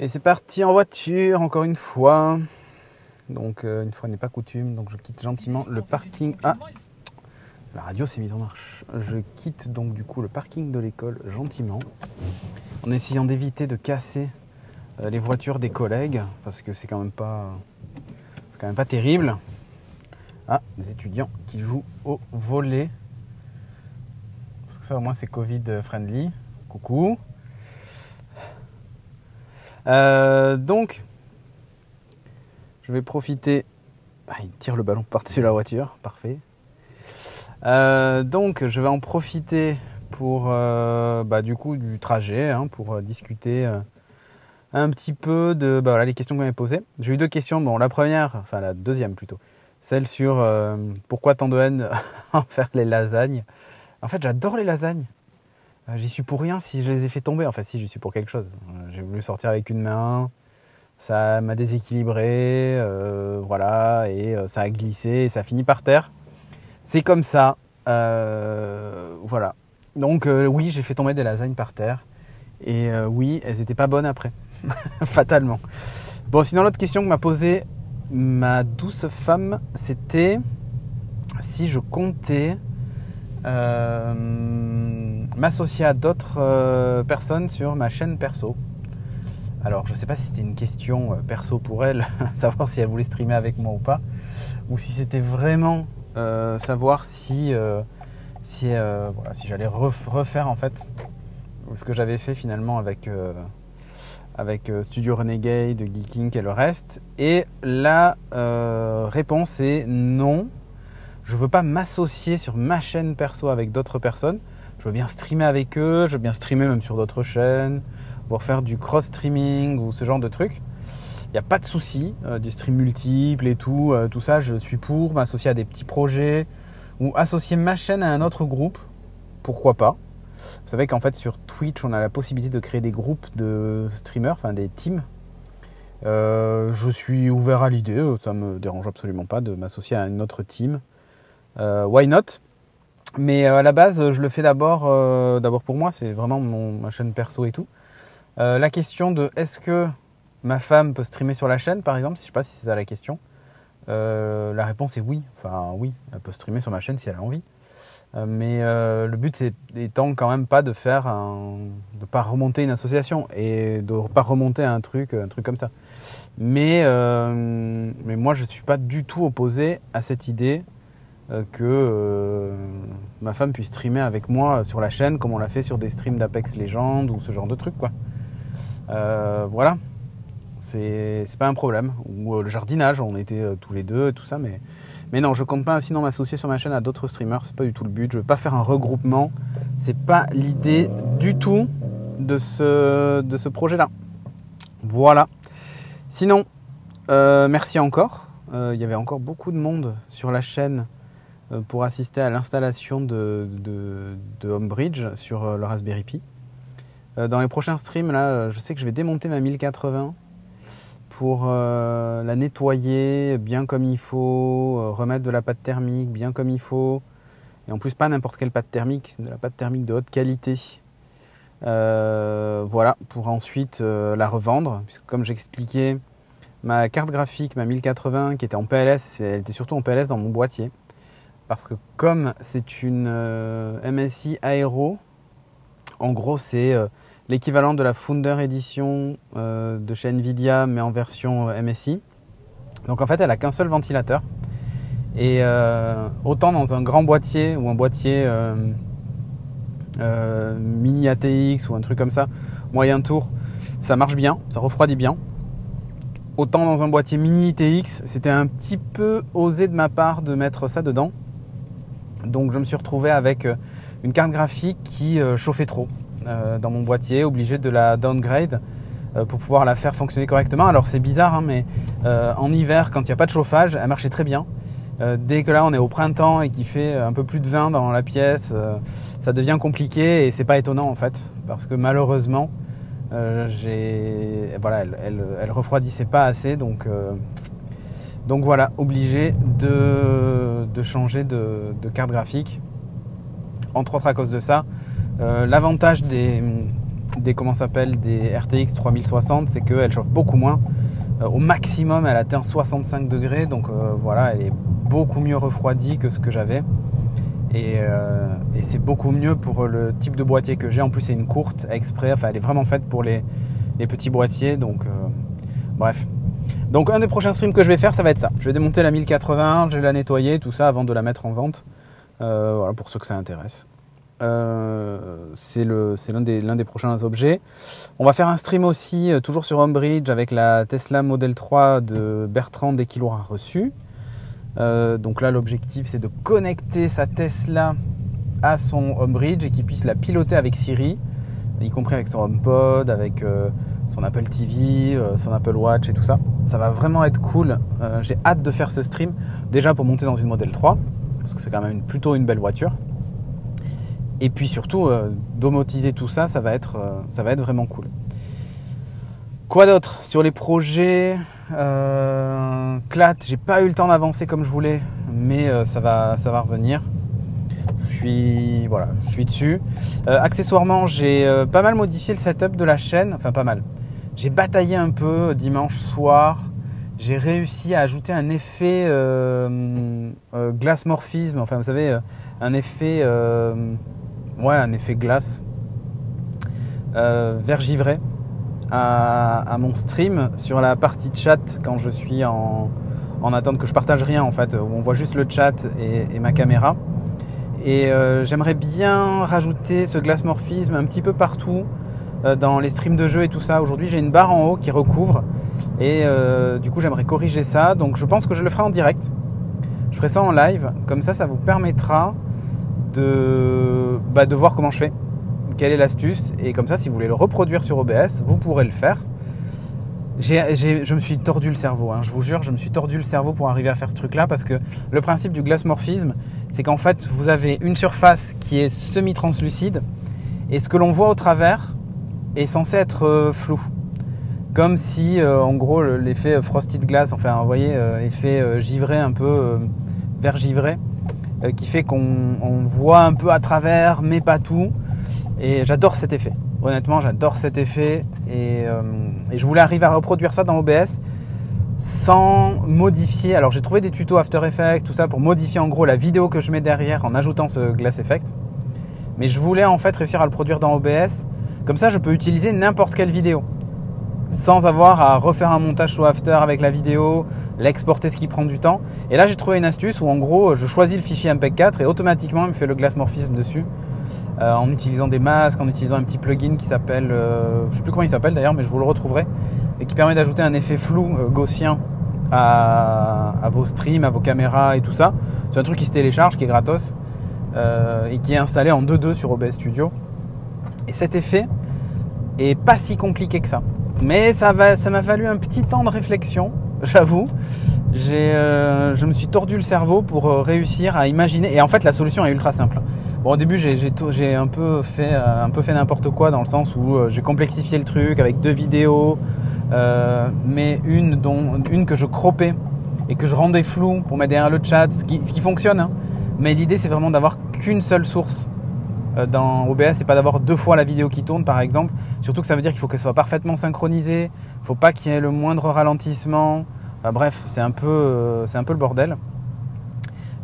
Et c'est parti en voiture, encore une fois. Donc, une fois n'est pas coutume, donc je quitte gentiment le parking. Ah, la radio s'est mise en marche. Je quitte donc du coup le parking de l'école gentiment, en essayant d'éviter de casser les voitures des collègues, parce que c'est quand même pas terrible. Ah, des étudiants qui jouent au volley. Parce que ça au moins c'est Covid-friendly. Coucou. Donc, je vais profiter... Ah, il tire le ballon par-dessus la voiture, parfait. Donc, je vais en profiter pour du coup du trajet, hein, pour discuter un petit peu de voilà, les questions qu'on m'a posées. J'ai eu deux questions. Bon, la deuxième plutôt. Celle sur pourquoi tant de haine en faire les lasagnes. En fait, j'adore les lasagnes. J'y suis pour rien si je les ai fait tomber. Enfin, si, j'y suis pour quelque chose. J'ai voulu sortir avec une main. Ça m'a déséquilibré. Voilà. Et ça a glissé. Et ça finit par terre. C'est comme ça. Voilà. Donc, oui, j'ai fait tomber des lasagnes par terre. Et oui, elles n'étaient pas bonnes après. Fatalement. Bon, sinon, l'autre question que m'a posée ma douce femme, c'était si je comptais... m'associer à d'autres personnes sur ma chaîne perso. Alors, je ne sais pas si c'était une question perso pour elle, savoir si elle voulait streamer avec moi ou pas, ou si c'était vraiment savoir si j'allais refaire en fait ce que j'avais fait finalement avec Studio Renegade, Geekink et le reste. Et la réponse est non. Je ne veux pas m'associer sur ma chaîne perso avec d'autres personnes. Je veux bien streamer avec eux, je veux bien streamer même sur d'autres chaînes, pour faire du cross-streaming ou ce genre de trucs. Il n'y a pas de souci, du stream multiple et tout. Tout ça, je suis pour m'associer à des petits projets ou associer ma chaîne à un autre groupe. Pourquoi pas ? Vous savez qu'en fait, sur Twitch, on a la possibilité de créer des groupes de streamers, enfin des teams. Je suis ouvert à l'idée, ça ne me dérange absolument pas de m'associer à une autre team. Why not? Mais à la base, je le fais d'abord pour moi. C'est vraiment ma chaîne perso et tout. La question de est-ce que ma femme peut streamer sur la chaîne, par exemple, je ne sais pas si c'est ça la question. La réponse est oui. Enfin, oui, elle peut streamer sur ma chaîne si elle a envie. Mais le but, c'est étant quand même pas de pas remonter une association et de ne pas remonter à un truc comme ça. Mais moi, je ne suis pas du tout opposé à cette idée que ma femme puisse streamer avec moi sur la chaîne comme on l'a fait sur des streams d'Apex Legends ou ce genre de trucs quoi. Voilà, c'est pas un problème. Ou le jardinage, on était tous les deux tout ça, mais non, je compte pas sinon m'associer sur ma chaîne à d'autres streamers, c'est pas du tout le but. Je veux pas faire un regroupement, c'est pas l'idée du tout de ce projet là. Voilà. Sinon, merci encore. Il y avait encore beaucoup de monde sur la chaîne pour assister à l'installation de Homebridge sur le Raspberry Pi. Dans les prochains streams, là, je sais que je vais démonter ma 1080 pour la nettoyer bien comme il faut, remettre de la pâte thermique bien comme il faut. Et en plus, pas n'importe quelle pâte thermique, c'est de la pâte thermique de haute qualité. Voilà, pour ensuite la revendre, puisque comme j'expliquais, ma carte graphique, ma 1080, qui était en PLS, elle était surtout en PLS dans mon boîtier. Parce que comme c'est une MSI Aero, en gros c'est l'équivalent de la Founder Edition de chez NVIDIA, mais en version MSI. Donc en fait elle n'a qu'un seul ventilateur. Et autant dans un grand boîtier ou un boîtier mini ATX ou un truc comme ça, moyen tour, ça marche bien, ça refroidit bien. Autant dans un boîtier mini ITX, c'était un petit peu osé de ma part de mettre ça dedans. Donc je me suis retrouvé avec une carte graphique qui chauffait trop dans mon boîtier, obligé de la downgrade pour pouvoir la faire fonctionner correctement. Alors c'est bizarre, hein, mais en hiver, quand il n'y a pas de chauffage, elle marchait très bien. Dès que là on est au printemps et qu'il fait un peu plus de 20 dans la pièce, ça devient compliqué et c'est pas étonnant en fait, parce que malheureusement, elle refroidissait pas assez, donc voilà, obligé de changer de carte graphique, entre autres à cause de ça. L'avantage des des RTX 3060, c'est qu'elle chauffe beaucoup moins. Au maximum, elle atteint 65 degrés, donc voilà, elle est beaucoup mieux refroidie que ce que j'avais. Et c'est beaucoup mieux pour le type de boîtier que j'ai. En plus, c'est une courte exprès. Enfin, elle est vraiment faite pour les petits boîtiers. Donc, bref. Donc, un des prochains streams que je vais faire, ça va être ça. Je vais démonter la 1080, je vais la nettoyer, tout ça, avant de la mettre en vente. Voilà, pour ceux que ça intéresse. C'est l'un des prochains objets. On va faire un stream aussi, toujours sur Homebridge, avec la Tesla Model 3 de Bertrand dès qu'il l'aura reçue. Donc là, l'objectif, c'est de connecter sa Tesla à son Homebridge et qu'il puisse la piloter avec Siri, y compris avec son HomePod, avec son Apple TV, son Apple Watch et tout ça. Ça va vraiment être cool. J'ai hâte de faire ce stream, déjà pour monter dans une Model 3, parce que c'est quand même plutôt une belle voiture. Et puis surtout, domotiser tout ça, ça va être vraiment cool. Quoi d'autre sur les projets? Clat, j'ai pas eu le temps d'avancer comme je voulais, mais ça va revenir. Je suis dessus. Accessoirement, j'ai pas mal modifié le setup de la chaîne, enfin pas mal. J'ai bataillé un peu dimanche soir. J'ai réussi à ajouter un effet glace-morphisme, enfin vous savez, un effet glace vert givré à mon stream sur la partie chat quand je suis en attente, que je partage rien en fait, où on voit juste le chat et ma caméra. Et j'aimerais bien rajouter ce glace morphisme un petit peu partout dans les streams de jeu et tout ça. Aujourd'hui, j'ai une barre en haut qui recouvre et du coup, j'aimerais corriger ça. Donc, je pense que je le ferai en direct. Je ferai ça en live. Comme ça, ça vous permettra de voir comment je fais. Quelle est l'astuce, et comme ça, si vous voulez le reproduire sur OBS, vous pourrez le faire. Je me suis tordu le cerveau, hein, je vous jure, je me suis tordu le cerveau pour arriver à faire ce truc-là, parce que le principe du glace-morphisme, c'est qu'en fait, vous avez une surface qui est semi-translucide, et ce que l'on voit au travers est censé être flou. Comme si, en gros, l'effet frosted glass, enfin, vous voyez, effet givré, un peu vert givré, qui fait qu'on voit un peu à travers, mais pas tout. Et j'adore cet effet. Honnêtement, j'adore cet effet. Et je voulais arriver à reproduire ça dans OBS sans modifier. Alors, j'ai trouvé des tutos After Effects, tout ça, pour modifier en gros la vidéo que je mets derrière en ajoutant ce glass effect. Mais je voulais en fait réussir à le produire dans OBS. Comme ça, je peux utiliser n'importe quelle vidéo sans avoir à refaire un montage sous After avec la vidéo, l'exporter, ce qui prend du temps. Et là, j'ai trouvé une astuce où en gros, je choisis le fichier MPEG-4 et automatiquement, il me fait le glass morphisme dessus. En utilisant des masques, en utilisant un petit plugin qui s'appelle, je ne sais plus comment il s'appelle d'ailleurs, mais je vous le retrouverai, et qui permet d'ajouter un effet flou gaussien à vos streams, à vos caméras et tout ça. C'est un truc qui se télécharge, qui est gratos, et qui est installé en 2.2 sur OBS Studio. Et cet effet est pas si compliqué que ça. Mais ça m'a valu un petit temps de réflexion, j'avoue. Je me suis tordu le cerveau pour réussir à imaginer. Et en fait, la solution est ultra simple. Bon, au début, j'ai un peu fait n'importe quoi, dans le sens où j'ai complexifié le truc avec deux vidéos, mais une que je croppais et que je rendais floue pour mettre derrière le chat, ce qui fonctionne. Hein. Mais l'idée, c'est vraiment d'avoir qu'une seule source dans OBS et pas d'avoir deux fois la vidéo qui tourne, par exemple. Surtout que ça veut dire qu'il faut qu'elle soit parfaitement synchronisée, il ne faut pas qu'il y ait le moindre ralentissement. Enfin, bref, c'est un peu le bordel.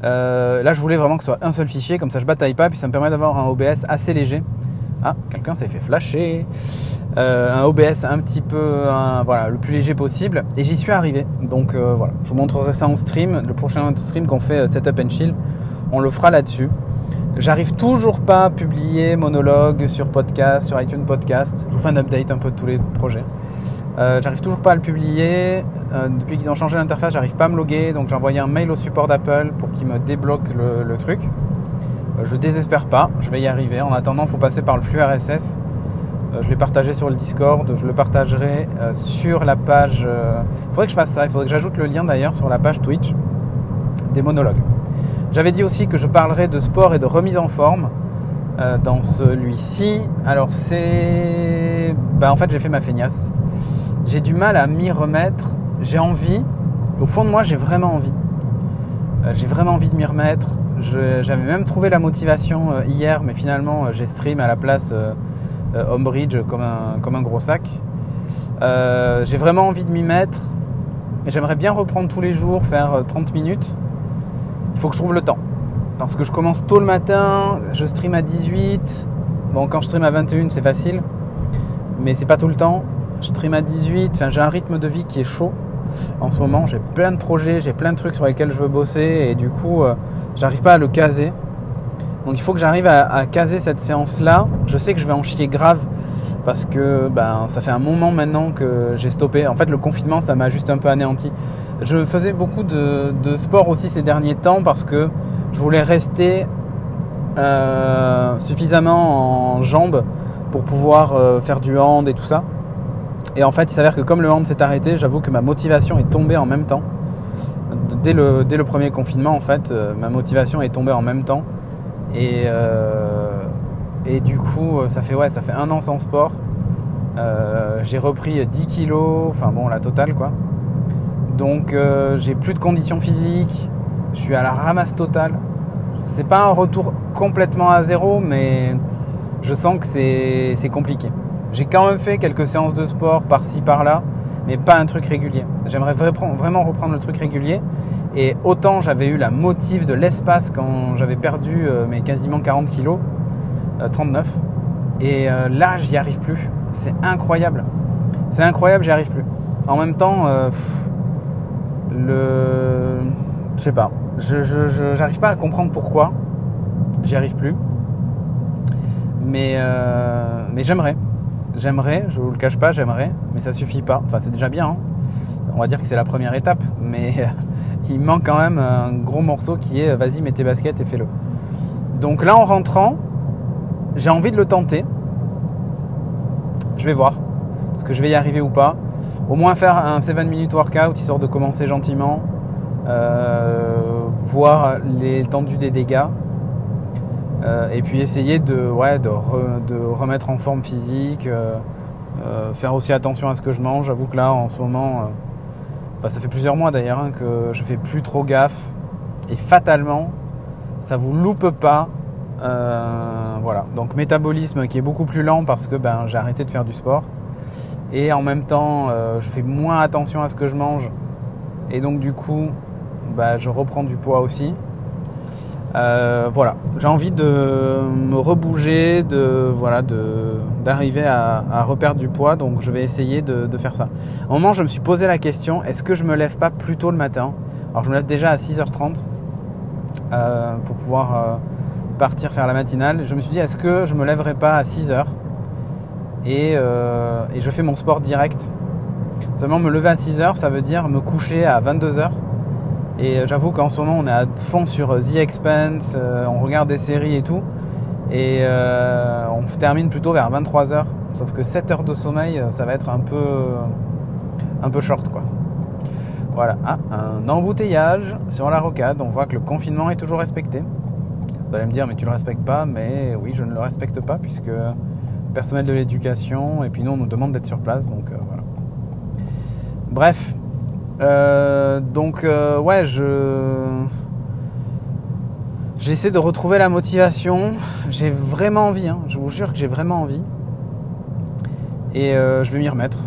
Là, je voulais vraiment que ce soit un seul fichier, comme ça je bataille pas, puis ça me permet d'avoir un OBS assez léger. Ah, quelqu'un s'est fait flasher. Un OBS un petit peu, voilà, le plus léger possible. Et j'y suis arrivé. Donc voilà, je vous montrerai ça en stream. Le prochain stream qu'on fait, Setup and Chill, on le fera là-dessus. J'arrive toujours pas à publier Monologue sur podcast, sur iTunes Podcast. Je vous fais un update un peu de tous les projets. J'arrive toujours pas à le publier. Depuis qu'ils ont changé l'interface, j'arrive pas à me loguer. Donc j'ai envoyé un mail au support d'Apple pour qu'ils me débloquent le truc. Je désespère pas, je vais y arriver. En attendant, il faut passer par le flux RSS. Je l'ai partagé sur le Discord, je le partagerai sur la page. Faudrait que je fasse ça, il faudrait que j'ajoute le lien d'ailleurs sur la page Twitch des monologues. J'avais dit aussi que je parlerai de sport et de remise en forme dans celui-ci. Alors c'est... Bah, en fait, j'ai fait ma feignasse. J'ai du mal à m'y remettre, j'ai envie, au fond de moi j'ai vraiment envie. J'ai vraiment envie de m'y remettre, j'avais même trouvé la motivation hier, mais finalement j'ai stream à la place Homebridge comme un gros sac. J'ai vraiment envie de m'y mettre et j'aimerais bien reprendre tous les jours, faire 30 minutes. Il faut que je trouve le temps parce que je commence tôt le matin, je stream à 18. Bon, quand je stream à 21, c'est facile, mais c'est pas tout le temps. Je stream à 18, enfin, j'ai un rythme de vie qui est chaud. En ce moment, j'ai plein de projets, j'ai plein de trucs sur lesquels je veux bosser et du coup, j'arrive pas à le caser. Donc il faut que j'arrive à caser cette séance-là. Je sais que je vais en chier grave parce que ça fait un moment maintenant que j'ai stoppé. En fait, le confinement, ça m'a juste un peu anéanti. Je faisais beaucoup de sport aussi ces derniers temps parce que je voulais rester suffisamment en jambes pour pouvoir faire du hand et tout ça. Et en fait, il s'avère que comme le hand s'est arrêté, j'avoue que ma motivation est tombée en même temps. Dès le premier confinement, en fait, ma motivation est tombée en même temps. Et du coup, ça fait un an sans sport. J'ai repris 10 kilos, enfin bon, la totale quoi. Donc, j'ai plus de conditions physiques. Je suis à la ramasse totale. C'est pas un retour complètement à zéro, mais je sens que c'est compliqué. J'ai quand même fait quelques séances de sport par-ci, par-là, mais pas un truc régulier. J'aimerais vraiment reprendre le truc régulier. Et autant j'avais eu la motive de l'espace quand j'avais perdu mes quasiment 40 kilos, 39. Et là, j'y arrive plus. C'est incroyable. C'est incroyable, j'y arrive plus. En même temps, je sais pas. J'arrive pas à comprendre pourquoi. J'y arrive plus. Mais j'aimerais. J'aimerais, je vous le cache pas, j'aimerais. Mais ça suffit pas. Enfin, c'est déjà bien. Hein. On va dire que c'est la première étape. Mais... il manque quand même un gros morceau qui est « vas-y, mets tes baskets et fais-le ». Donc là, en rentrant, j'ai envie de le tenter. Je vais voir est-ce que je vais y arriver ou pas. Au moins faire un 7-minute workout, histoire de commencer gentiment, voir l'étendue des dégâts et puis essayer de remettre en forme physique, faire aussi attention à ce que je mange. J'avoue que là, en ce moment... ça fait plusieurs mois d'ailleurs que je fais plus trop gaffe et fatalement ça vous loupe pas, voilà. Donc métabolisme qui est beaucoup plus lent parce que j'ai arrêté de faire du sport et en même temps je fais moins attention à ce que je mange et donc du coup je reprends du poids aussi, voilà. J'ai envie de me rebouger, d'arriver à reperdre du poids, donc je vais essayer de faire ça. À un moment, je me suis posé la question, est-ce que je me lève pas plus tôt le matin? Alors je me lève déjà à 6h30 pour pouvoir partir faire la matinale. Je me suis dit, est-ce que je me lèverai pas à 6h et je fais mon sport direct? Seulement me lever à 6h, ça veut dire me coucher à 22h. Et j'avoue qu'en ce moment, on est à fond sur The Expanse, on regarde des séries et tout. Et on termine plutôt vers 23h. Sauf que 7 heures de sommeil, ça va être un peu short, quoi. Voilà. Ah, un embouteillage sur la rocade. On voit que le confinement est toujours respecté. Vous allez me dire, mais tu le respectes pas. Mais oui, je ne le respecte pas puisque le personnel de l'éducation et puis nous, on nous demande d'être sur place. Donc, voilà. Bref. J'essaie de retrouver la motivation. J'ai vraiment envie, hein. Je vous jure que j'ai vraiment envie. Et je vais m'y remettre.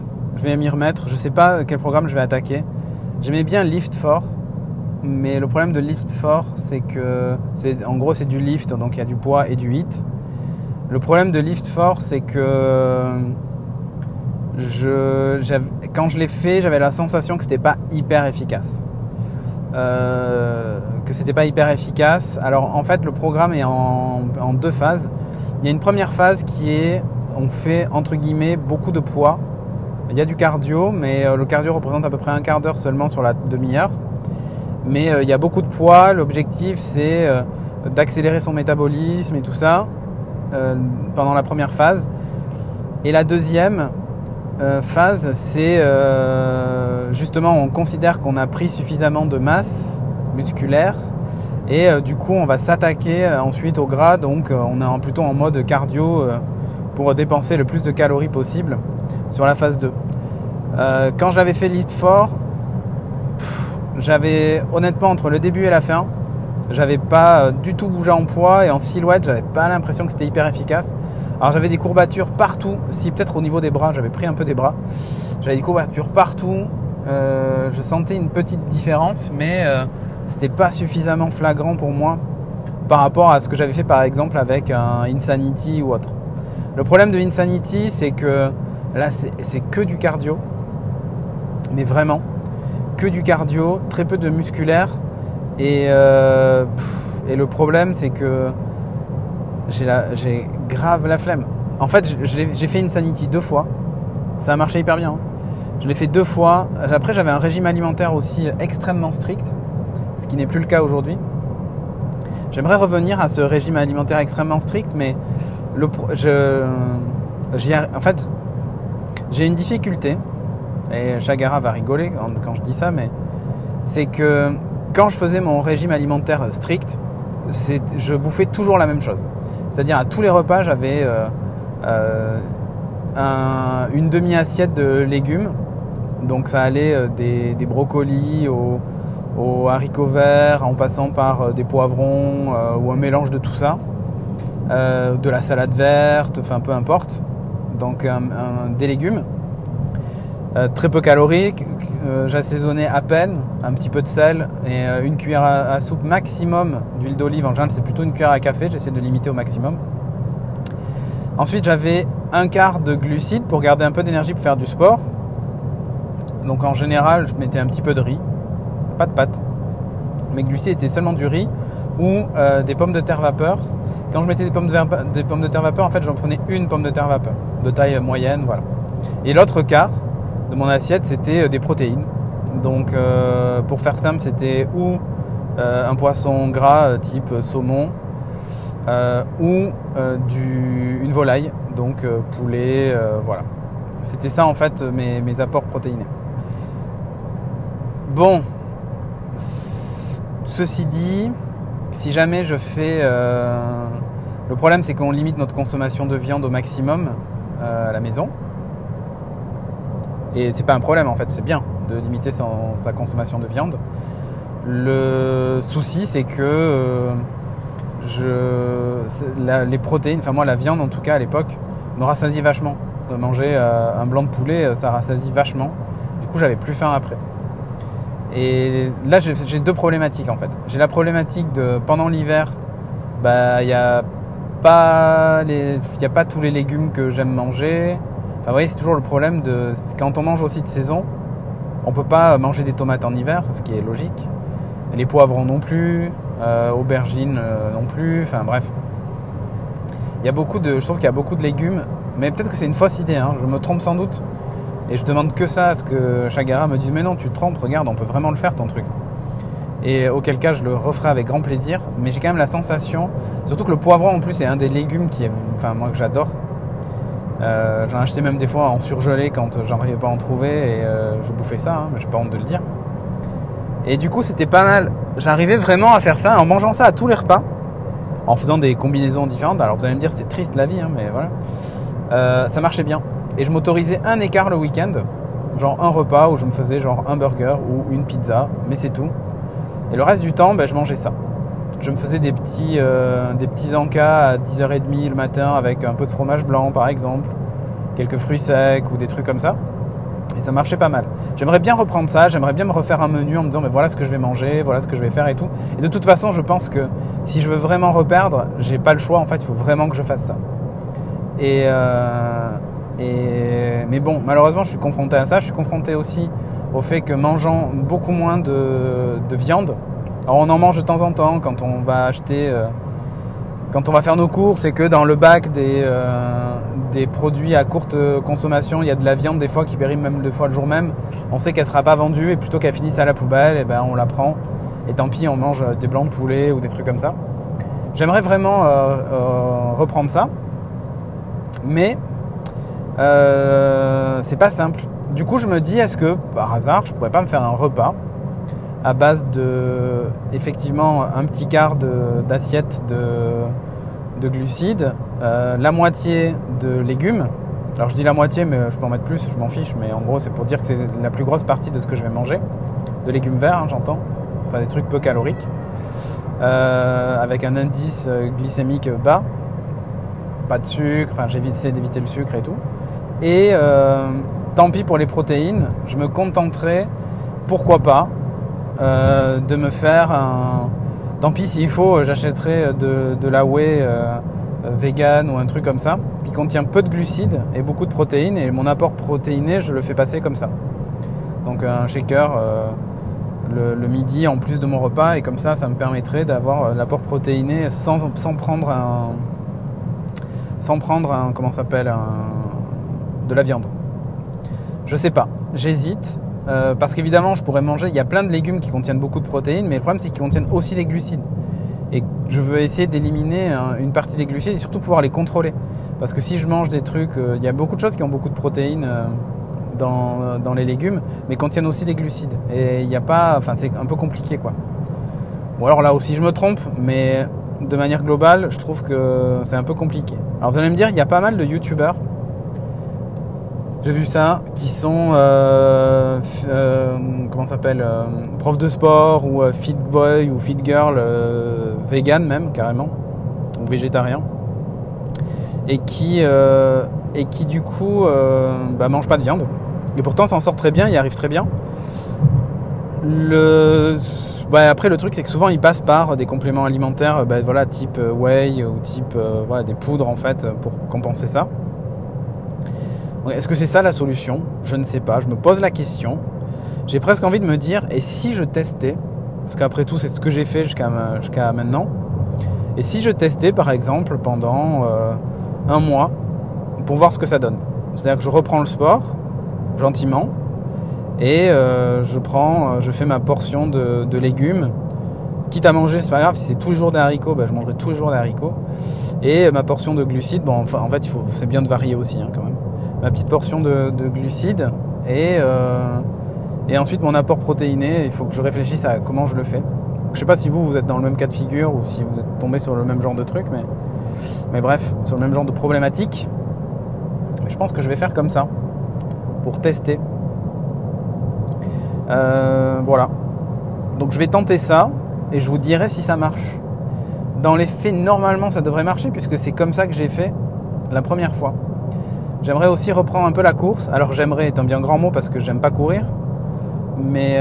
Je sais pas quel programme je vais attaquer. J'aimais bien Lift4, mais le problème de Lift4, c'est que c'est du lift, donc il y a du poids et du hit. Le problème de Lift4, c'est que quand je l'ai fait, j'avais la sensation que c'était pas hyper efficace. Que c'était pas hyper efficace. Alors en fait, le programme est en deux phases. Il y a une première phase qui est on fait entre guillemets beaucoup de poids. Il y a du cardio, mais le cardio représente à peu près un quart d'heure seulement sur la demi-heure. Mais il y a beaucoup de poids. L'objectif c'est d'accélérer son métabolisme et tout ça pendant la première phase. Et la deuxième phase, c'est justement on considère qu'on a pris suffisamment de masse musculaire et du coup on va s'attaquer ensuite au gras, donc on est plutôt en mode cardio pour dépenser le plus de calories possible sur la phase 2. Quand j'avais fait Lift4, j'avais honnêtement entre le début et la fin, j'avais pas du tout bougé en poids et en silhouette, j'avais pas l'impression que c'était hyper efficace. Alors j'avais des courbatures partout, si peut-être au niveau des bras, j'avais pris un peu des bras, j'avais des courbatures partout, je sentais une petite différence, mais c'était pas suffisamment flagrant pour moi par rapport à ce que j'avais fait par exemple avec un Insanity ou autre. Le problème de Insanity, c'est que là c'est que du cardio, mais vraiment que du cardio, très peu de musculaire, et le problème c'est que j'ai grave la flemme. En fait, j'ai fait Insanity 2 fois. Ça a marché hyper bien. Hein. Je l'ai fait 2 fois. Après, j'avais un régime alimentaire aussi extrêmement strict, ce qui n'est plus le cas aujourd'hui. J'aimerais revenir à ce régime alimentaire extrêmement strict, mais j'ai une difficulté. Et Chagara va rigoler quand je dis ça, mais c'est que quand je faisais mon régime alimentaire strict, je bouffais toujours la même chose. C'est-à-dire à tous les repas, j'avais une demi-assiette de légumes. Donc ça allait des brocolis aux haricots verts, en passant par des poivrons ou un mélange de tout ça, de la salade verte, enfin peu importe. Donc des légumes, très peu caloriques, j'assaisonnais à peine, un petit peu de sel et une cuillère à soupe maximum d'huile d'olive. En général, c'est plutôt une cuillère à café, j'essaie de limiter au maximum. Ensuite, j'avais un quart de glucides pour garder un peu d'énergie pour faire du sport. Donc en général, je mettais un petit peu de riz, pas de pâtes. Mes glucides étaient seulement du riz ou des pommes de terre vapeur. Quand je mettais des pommes de terre vapeur, en fait, j'en prenais une pomme de terre vapeur de taille moyenne, voilà. Et l'autre quart de mon assiette, c'était des protéines. Donc pour faire simple, c'était ou un poisson gras type saumon, ou une volaille, donc poulet, voilà. C'était ça en fait mes apports protéinés. Bon, ceci dit, si jamais je fais... le problème, c'est qu'on limite notre consommation de viande au maximum à la maison. Et c'est pas un problème en fait, c'est bien de limiter sa consommation de viande. Le souci, c'est que les protéines, enfin moi la viande en tout cas à l'époque, me rassasie vachement. De manger un blanc de poulet, ça rassasie vachement. Du coup, j'avais plus faim après. Et là, j'ai 2 problématiques en fait. J'ai la problématique de pendant l'hiver, il n'y a pas tous les légumes que j'aime manger. Vous voyez, c'est toujours le problème de quand on mange aussi de saison, on ne peut pas manger des tomates en hiver, ce qui est logique. Les poivrons non plus, aubergines non plus, enfin bref. Je trouve qu'il y a beaucoup de légumes, mais peut-être que c'est une fausse idée, hein, je me trompe sans doute. Et je demande que ça à ce que Chagara me dise, mais non, tu te trompes, regarde, on peut vraiment le faire ton truc. Et auquel cas, je le referai avec grand plaisir, mais j'ai quand même la sensation, surtout que le poivron en plus est un des légumes que j'adore. J'en achetais même des fois en surgelé quand j'en arrivais pas à en trouver, et je bouffais ça, hein, mais j'ai pas honte de le dire. Et du coup, c'était pas mal. J'arrivais vraiment à faire ça en mangeant ça à tous les repas, en faisant des combinaisons différentes. Alors vous allez me dire, c'est triste la vie, hein, mais voilà. Ça marchait bien. Et je m'autorisais un écart le week-end, genre un repas où je me faisais genre un burger ou une pizza, mais c'est tout. Et le reste du temps, je mangeais ça. Je me faisais des petits encas à 10h30 le matin avec un peu de fromage blanc par exemple, quelques fruits secs ou des trucs comme ça. Et ça marchait pas mal. J'aimerais bien reprendre ça, j'aimerais bien me refaire un menu en me disant voilà ce que je vais manger, voilà ce que je vais faire et tout. Et de toute façon, je pense que si je veux vraiment reperdre, j'ai pas le choix en fait, il faut vraiment que je fasse ça. Mais bon, malheureusement, je suis confronté à ça. Je suis confronté aussi au fait que mangeant beaucoup moins de viande. Alors on en mange de temps en temps quand on va acheter, quand on va faire nos courses, et que dans le bac des produits à courte consommation, il y a de la viande des fois qui périme même 2 fois le jour même. On sait qu'elle ne sera pas vendue, et plutôt qu'elle finisse à la poubelle, on la prend. Et tant pis, on mange des blancs de poulet ou des trucs comme ça. J'aimerais vraiment reprendre ça, mais c'est pas simple. Du coup, je me dis, est-ce que par hasard, je pourrais pas me faire un repas à base de, effectivement, un petit quart d'assiette de glucides, la moitié de légumes. Alors je dis la moitié, mais je peux en mettre plus, je m'en fiche, mais en gros c'est pour dire que c'est la plus grosse partie de ce que je vais manger, de légumes verts, hein, j'entends, enfin des trucs peu caloriques, avec un indice glycémique bas, pas de sucre, enfin j'ai essayé d'éviter le sucre et tout. Et tant pis pour les protéines, je me contenterai, pourquoi pas, de me faire un... Tant pis s'il faut, j'achèterai de la whey vegan ou un truc comme ça, qui contient peu de glucides et beaucoup de protéines, et mon apport protéiné, je le fais passer comme ça. Donc un shaker le midi en plus de mon repas, et comme ça, ça me permettrait d'avoir l'apport protéiné sans prendre un... comment ça s'appelle, de la viande. Je sais pas, j'hésite. Parce qu'évidemment, je pourrais manger... Il y a plein de légumes qui contiennent beaucoup de protéines, mais le problème, c'est qu'ils contiennent aussi des glucides. Et je veux essayer d'éliminer une partie des glucides et surtout pouvoir les contrôler. Parce que si je mange des trucs... il y a beaucoup de choses qui ont beaucoup de protéines dans les légumes, mais contiennent aussi des glucides. Et il n'y a pas... Enfin, c'est un peu compliqué, quoi. Bon, alors là aussi, je me trompe, mais de manière globale, je trouve que c'est un peu compliqué. Alors, vous allez me dire, il y a pas mal de youtubeurs, j'ai vu ça, qui sont comment ça s'appelle, profs de sport ou fit boy ou fit girl, vegan même carrément ou végétarien, et qui du coup mangent pas de viande et pourtant s'en sortent très bien, y arrivent très bien. Après le truc c'est que souvent ils passent par des compléments alimentaires, type whey ou type des poudres en fait pour compenser ça. Est-ce que c'est ça la solution? Je ne sais pas, je me pose la question. J'ai presque envie de me dire, et si je testais, parce qu'après tout c'est ce que j'ai fait jusqu'à maintenant, et si je testais par exemple pendant un mois pour voir ce que ça donne. C'est-à-dire que je reprends le sport, gentiment, et je fais ma portion de légumes, quitte à manger, c'est pas grave, si c'est tous les jours des haricots, je mangerai tous les jours des haricots, et ma portion de glucides, en fait c'est bien de varier aussi quand même. Ma petite portion de glucides et ensuite mon apport protéiné. Il faut que je réfléchisse à comment je le fais. Je sais pas si vous êtes dans le même cas de figure ou si vous êtes tombé sur le même genre de truc, mais bref, sur le même genre de problématique. Je pense que je vais faire comme ça pour tester. Voilà. Donc je vais tenter ça et je vous dirai si ça marche. Dans les faits, normalement, ça devrait marcher puisque c'est comme ça que j'ai fait la première fois. J'aimerais aussi reprendre un peu la course. Alors j'aimerais est un bien grand mot parce que j'aime pas courir. Mais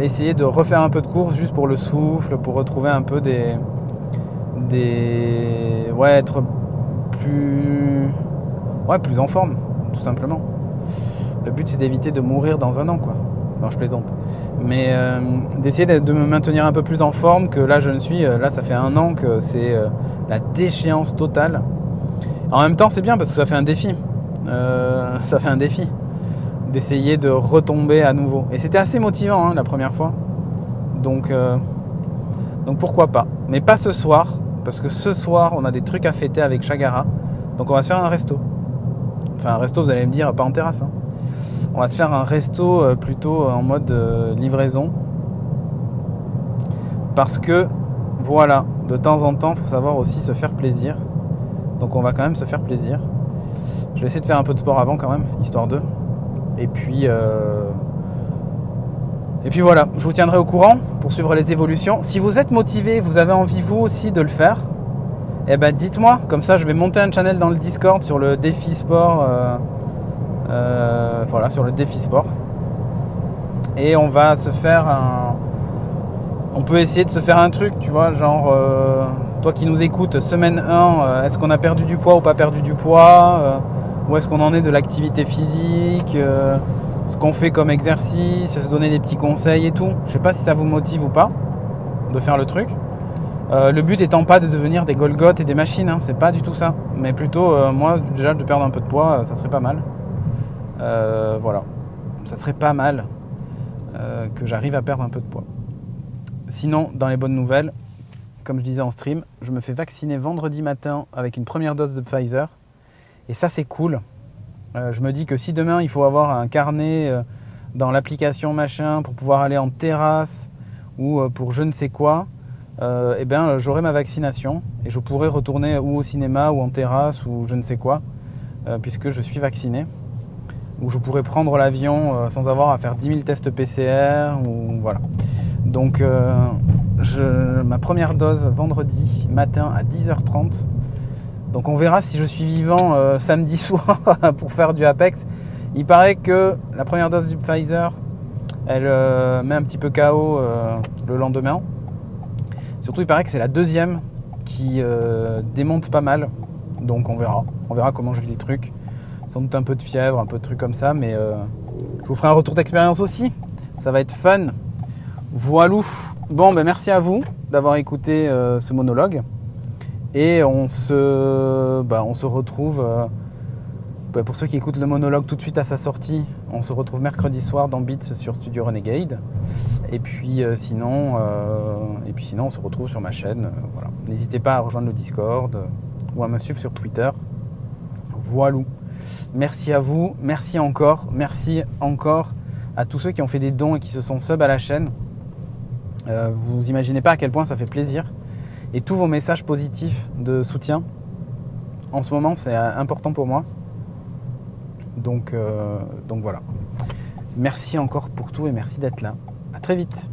essayer de refaire un peu de course juste pour le souffle, pour retrouver un peu être plus en forme, tout simplement. Le but c'est d'éviter de mourir dans un an, quoi. Non, je plaisante. Mais d'essayer de me maintenir un peu plus en forme que là je ne suis. Là ça fait un an que c'est la déchéance totale. En même temps, c'est bien parce que ça fait un défi. D'essayer de retomber à nouveau. Et c'était assez motivant la première fois. Donc pourquoi pas. Mais pas ce soir, parce que ce soir, on a des trucs à fêter avec Chagara. Donc on va se faire un resto. Enfin, un resto, vous allez me dire, pas en terrasse. Hein. On va se faire un resto plutôt en mode livraison. Parce que, voilà, de temps en temps, il faut savoir aussi se faire plaisir. Donc on va quand même se faire plaisir. Je vais essayer de faire un peu de sport avant quand même, histoire d'eux. Et puis voilà, je vous tiendrai au courant pour suivre les évolutions. Si vous êtes motivé, vous avez envie vous aussi de le faire, dites-moi. Comme ça, je vais monter un channel dans le Discord sur le défi sport. Sur le défi sport. Et on va se faire un... On peut essayer de se faire un truc, tu vois, genre... Toi qui nous écoutes, semaine 1, est-ce qu'on a perdu du poids ou pas perdu du poids, où est-ce qu'on en est de l'activité physique, ce qu'on fait comme exercice, se donner des petits conseils et tout. Je sais pas si ça vous motive ou pas de faire le truc. Le but étant pas de devenir des Golgoth et des machines, c'est pas du tout ça. Mais plutôt, moi déjà de perdre un peu de poids, ça serait pas mal. Ça serait pas mal que j'arrive à perdre un peu de poids. Sinon, dans les bonnes nouvelles, comme je disais en stream, je me fais vacciner vendredi matin avec une première dose de Pfizer. Et ça, c'est cool. Je me dis que si demain, il faut avoir un carnet dans l'application machin pour pouvoir aller en terrasse ou pour je ne sais quoi, j'aurai ma vaccination et je pourrai retourner ou au cinéma ou en terrasse ou je ne sais quoi puisque je suis vacciné. Ou je pourrai prendre l'avion sans avoir à faire 10 000 tests PCR ou voilà. Donc... ma première dose vendredi matin à 10h30 Donc on verra si je suis vivant samedi soir pour faire du Apex. Il paraît que la première dose du Pfizer, elle met un petit peu KO le lendemain. Surtout, il paraît que c'est la deuxième qui démonte pas mal. Donc on verra. On verra comment je vis les trucs. Sans doute un peu de fièvre, un peu de trucs comme ça. Mais je vous ferai un retour d'expérience aussi. Ça va être fun. Voilà. Bon, ben merci à vous d'avoir écouté ce monologue. Et on se retrouve, pour ceux qui écoutent le monologue tout de suite à sa sortie, on se retrouve mercredi soir dans Beats sur Studio Renegade. Et puis, sinon, on se retrouve sur ma chaîne. Voilà. N'hésitez pas à rejoindre le Discord ou à me suivre sur Twitter. Voilà. Merci à vous. Merci encore à tous ceux qui ont fait des dons et qui se sont sub à la chaîne. Vous imaginez pas à quel point ça fait plaisir. Et tous vos messages positifs de soutien, en ce moment, c'est important pour moi. Donc voilà. Merci encore pour tout et merci d'être là. À très vite.